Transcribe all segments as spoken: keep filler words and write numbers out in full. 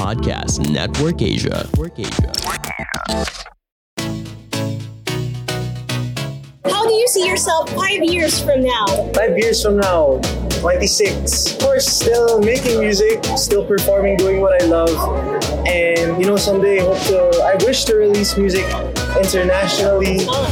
Podcast Network Asia. How do you see yourself five years from now? Five years from now, twenty-six. Of course, still making music, still performing, doing what I love. And, you know, someday hope to, I wish to release music internationally. Uh.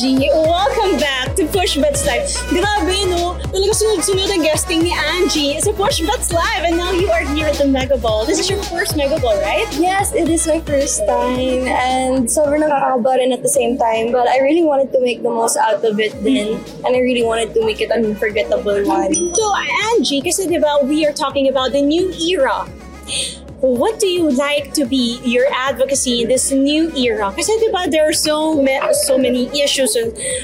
Welcome back to PUSH Bets Live. Grabe, no? Talaga sunod-sunod ang guesting ni Angie sa PUSH Bets Live, and now you are here at the Mega Ball. This is your first Mega Ball, right? Yes, it is my first time, and sobrang nakakaba rin at the same time, but I really wanted to make the most out of it then, and I really wanted to make it an unforgettable one. So, Angie, kasi diba, we are talking about the new era. What do you like to be your advocacy in this new era? Kasi diba, there are so, ma- so many issues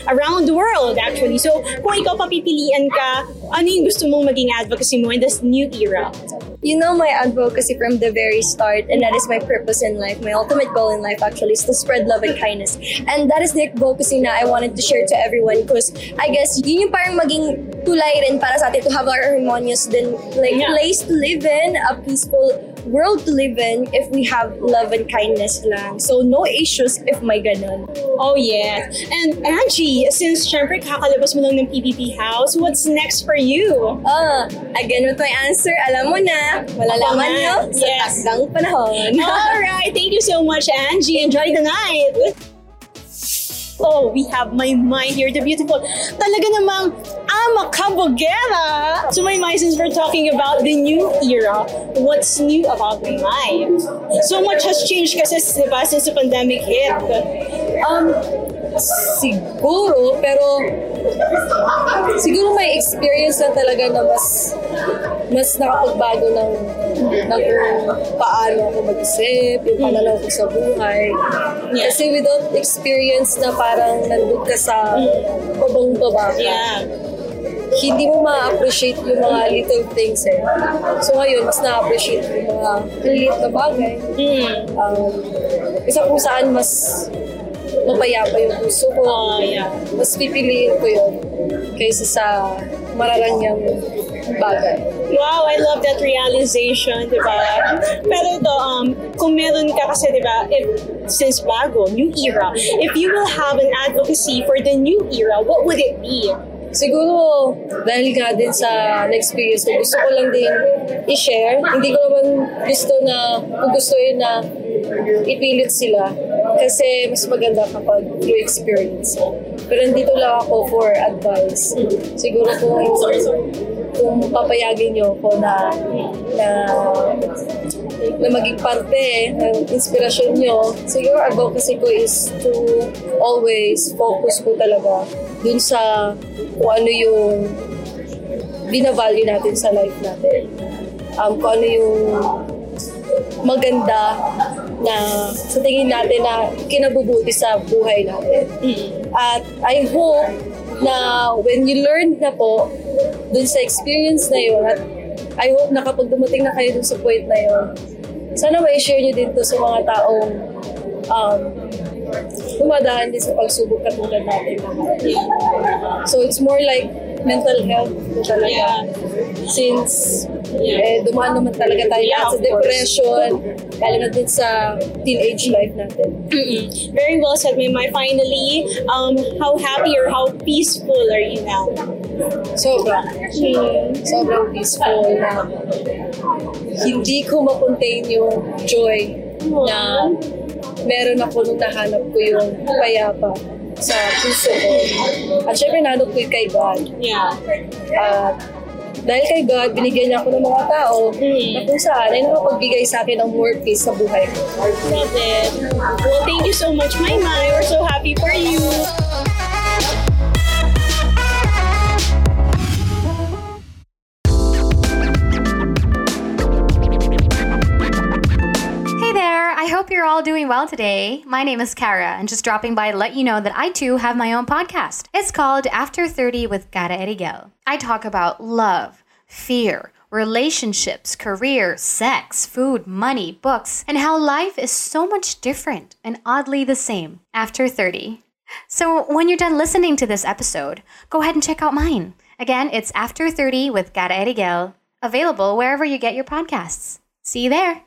around the world, actually. So, kung ikaw papipilian ka, ano yung gusto mong maging advocacy mo in this new era? You know my advocacy from the very start, and that is my purpose in life. My ultimate goal in life, actually, is to spread love and kindness. And that is the advocacy na I wanted to share to everyone, because I guess yun yung parang maging tulay rin para sa atin to have our harmonious din, like, yeah. place to live in, a peaceful world to live in if we have love and kindness lang. So, no issues if may ganun. Oh, yes. And Angie, since syempre kakalabas mo lang ng P P P House, what's next for you? Uh, again with my answer, alam mo na, malalaman nyo sa yes. takdang panahon. Alright, thank you so much, Angie. Enjoy the night! Oh, we have my mind here, the beautiful. Talaga namang ama kabogera. So my mind, since we're talking about the new era, what's new about my mind? So much has changed kasi diba, since the pandemic hit. Um, siguro, pero siguro may experience na talaga na mas mas nakapagbago ng ng paano ako mag-isip, yung pananaw ko sa buhay. Yeah. Kasi without experience na parang nandun ka sa pabang-baba. Yeah. Hindi mo ma-appreciate yung mga little things eh. So ngayon, mas na-appreciate yung mga liit na bagay. Mm. Um, isa kung saan mas mapayapa yung puso ko. Uh, yeah. Mas pipiliin ko yun kaysa sa mararangyang bagay. Wow, I love that realization, di ba? Pero ito, um, kung meron ka kasi, di ba, if, since bago, new era, if you will have an advocacy for the new era, what would it be? Siguro, dahil nga din sa na-experience ko, gusto ko lang din i-share. Hindi ko naman gusto na, kung gusto yun na ipilit sila. Kasi mas maganda kapag you experience. Pero nandito lang ako for advice. Siguro kung, sorry, sorry. kung papayagin niyo ako na, na, na maging parte ng inspirasyon niyo, siguro advocacy ko is to always focus po talaga dun sa kung ano yung binavalue natin sa life natin. Um, kung ano yung maganda na sa tingin natin na kinabubuti sa buhay natin. At I hope na when you learn na po dun sa experience na yun, at I hope na kapag dumating na kayo dun sa point na yun, sana ma-share nyo din to sa mga taong um, dumadaan din sa pagsubok katulad natin. So it's more like mental health talaga. Yeah. Since yeah. eh, dumaan naman talaga tayo yeah, sa depression, lalo na din sa teenage life natin. Mm-mm. Very well said, Mimai. Finally, um, how happy or how peaceful are you now? Sobra. Mm. Sobrang peaceful na hindi ko ma-contain yung joy na meron ako nung nahanap ko yung payapa sa puso ko. At syempre, nahanap ko yung kay God. Yeah. At dahil kay God, binigyan niya ako ng mga tao mm. na kung saan ay nakapagbigay sa akin ng more peace sa buhay ko. Love it. Well, thank you so much, Maymay. We're so happy for you. Hope you're all doing well today. My name is Kara, and just dropping by to let you know that I too have my own podcast. It's called After thirty with Kara Erigel. I talk about love, fear, relationships, career, sex, food, money, books, and how life is so much different and oddly the same after thirty. So when you're done listening to this episode, go ahead and check out mine. Again, it's After thirty with Cara Erigel, available wherever you get your podcasts. See you there.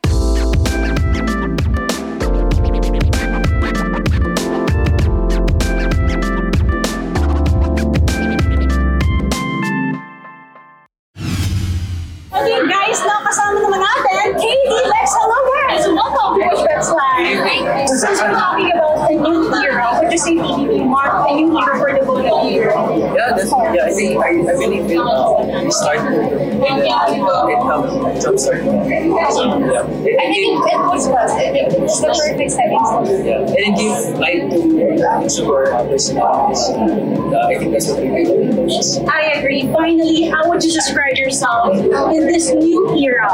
Okay guys, now kasama naman natin, Katie, Lex, hello guys! Welcome to PUSH Bets Live! Since we're talking about the new era, which is a P P P mark, a new era for the whole year. Yeah, that's, yeah I think, I, I believe it uh, started, and uh, it helped uh, jumpstart. So, yeah. I think it, it was us, it, it was the perfect setting. Yeah, and it gave light to explore our personalities. I think that's what we did. I agree. Finally, how would you describe yourself in this new era?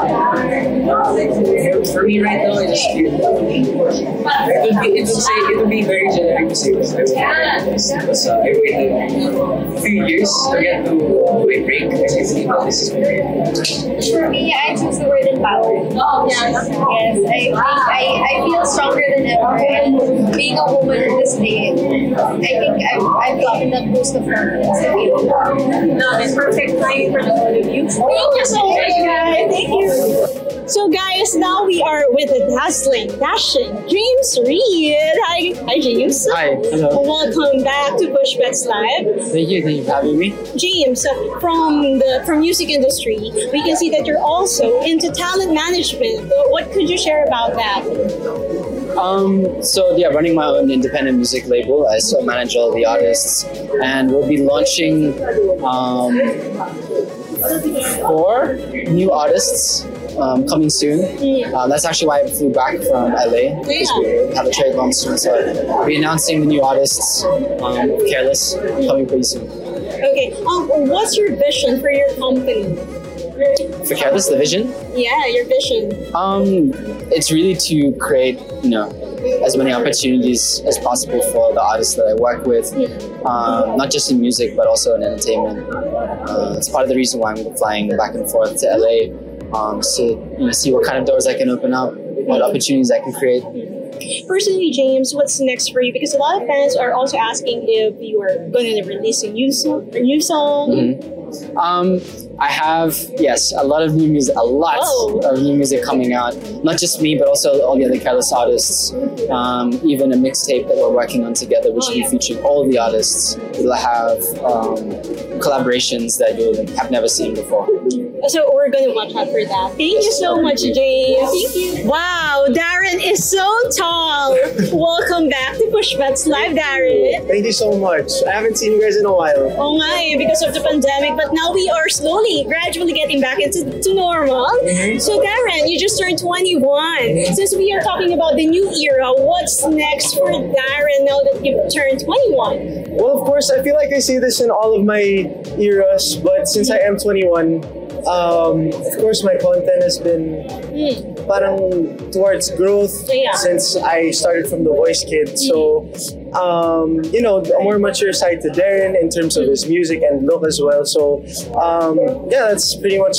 For me right now, it's it would be it would say it would be very generic to say this. Because uh, I waited three years to get to a break. I think this is very important. For me, I choose the word empowered. Oh, yes. Yes. I think I, I feel stronger than ever. And being a woman in this day, I think I've I've gotten that boost of confidence. No, it's perfect time for the whole of you. Thank you so much, guys. Thank you. So, guys, now we are with the dazzling, dashing James Reid. Hi, hi, James. Hi. Hello. Welcome back to PUSH Bets Live. Thank you. Thank you for having me. James, from the from music industry, we can see that you're also into talent management. What could you share about that? Um, so yeah, running my own independent music label. I still manage all the artists, and we'll be launching um, four new artists um, coming soon. Uh, that's actually why I flew back from L A, because we have a trade launch soon. So we'll be announcing the new artists, um, Careless, coming pretty soon. Okay, um, what's your vision for your company? For Careless, the vision? Yeah, your vision. Um, it's really to create, you know, as many opportunities as possible for the artists that I work with, um, not just in music but also in entertainment. Uh, it's part of the reason why I'm flying back and forth to L A, um, to you know, see what kind of doors I can open up, what opportunities I can create. Personally, James, what's next for you? Because a lot of fans are also asking if you are going to release a new song. A new song. Mm-hmm. Um, I have, yes, a lot of new music, a lot oh. of new music coming out. Not just me, but also all the other Careless artists. Um, even a mixtape that we're working on together, which oh, will yeah. be featuring all the artists. We'll have um, collaborations that you'll have never seen before. So we're going to watch out for that. Thank you so much, James. Thank you. Wow, Darren is so tall. Welcome back to PUSH Bets Live, Darren. Thank you so much. I haven't seen you guys in a while. Oh my, because of the pandemic. But now we are slowly, gradually getting back into to normal. Mm-hmm. So Darren, you just turned twenty-one. Since we are talking about the new era, what's next for Darren now that you've turned twenty-one? Well, of course, I feel like I say this in all of my eras, but since I am twenty-one, um, of course, my content has been mm. parang towards growth so, yeah. since I started from The Voice Kid. So, um, you know, a more mature side to Darren in terms of his music and look as well. So, um, yeah, that's pretty much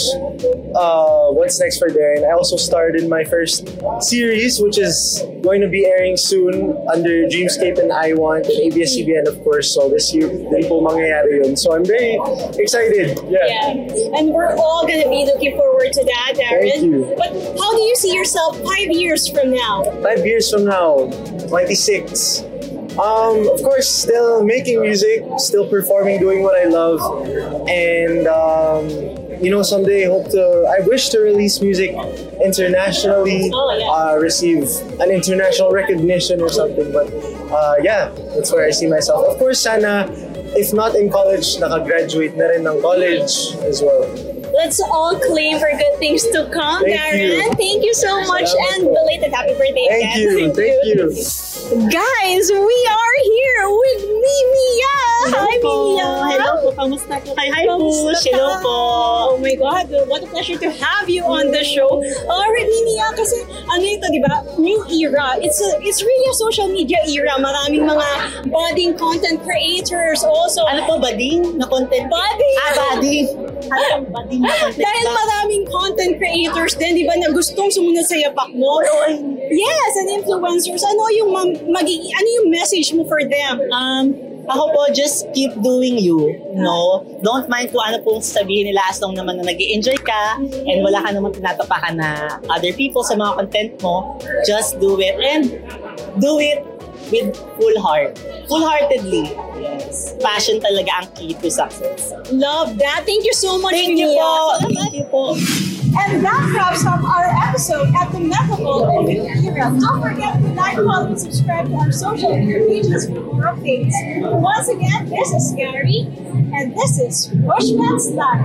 uh, what's next for Darren. I also started my first series, which is going to be airing soon under Dreamscape and I Want and A B S C B N, of course. So this year, din po mangyayari yun. So I'm very excited. Yeah. yeah. And we're all going to be looking forward to that, Darren. Thank you. But how do you see yourself five years from now? Five years from now, twenty-six. Um, of course, still making music, still performing, doing what I love, and um, you know, someday hope to. I wish to release music internationally, oh, yeah. uh, receive an international recognition or something. But uh, yeah, that's where I see myself. Of course, sana if not in college, nakagraduate na rin ng college as well. Let's all claim for good things to come, Thank Darren. You. Thank you so much, and belated happy birthday Thank again. You. Thank you. Guys, we are here with Mimiya. Hello Hi, po. Mimiya. Hello po. Kamusta po kayo? Hi, Push. Hello po. Oh my God. What a pleasure to have you on the show. Alright, Mimiya, kasi ano ito, di ba? New era. It's, a, it's really a social media era. Maraming mga budding content creators also. Ano po, budding? Na content? Budding. Ah, budding. Dahil maraming content creators din, di ba, na gustong sumunod sa yapak mo? Yes, and influencers. Ano yung magi ano yung message mo for them? Um, ako po, just keep doing you. No, don't mind kung ano pong sabihin nila as long naman na nag-i-enjoy ka and wala ka naman tinatapakan na other people sa mga content mo. Just do it and do it with full heart. Full-heartedly. Yes. Passion talaga ang key to success. Love that. Thank you so much, Thank Mia. you po. Thank you po. And that wraps up our episode at the Mega Ball and Wikipedia. Don't forget to like, follow, and subscribe to our social media pages for more updates. Once again, this is Gary, and this is PUSH Bets Live.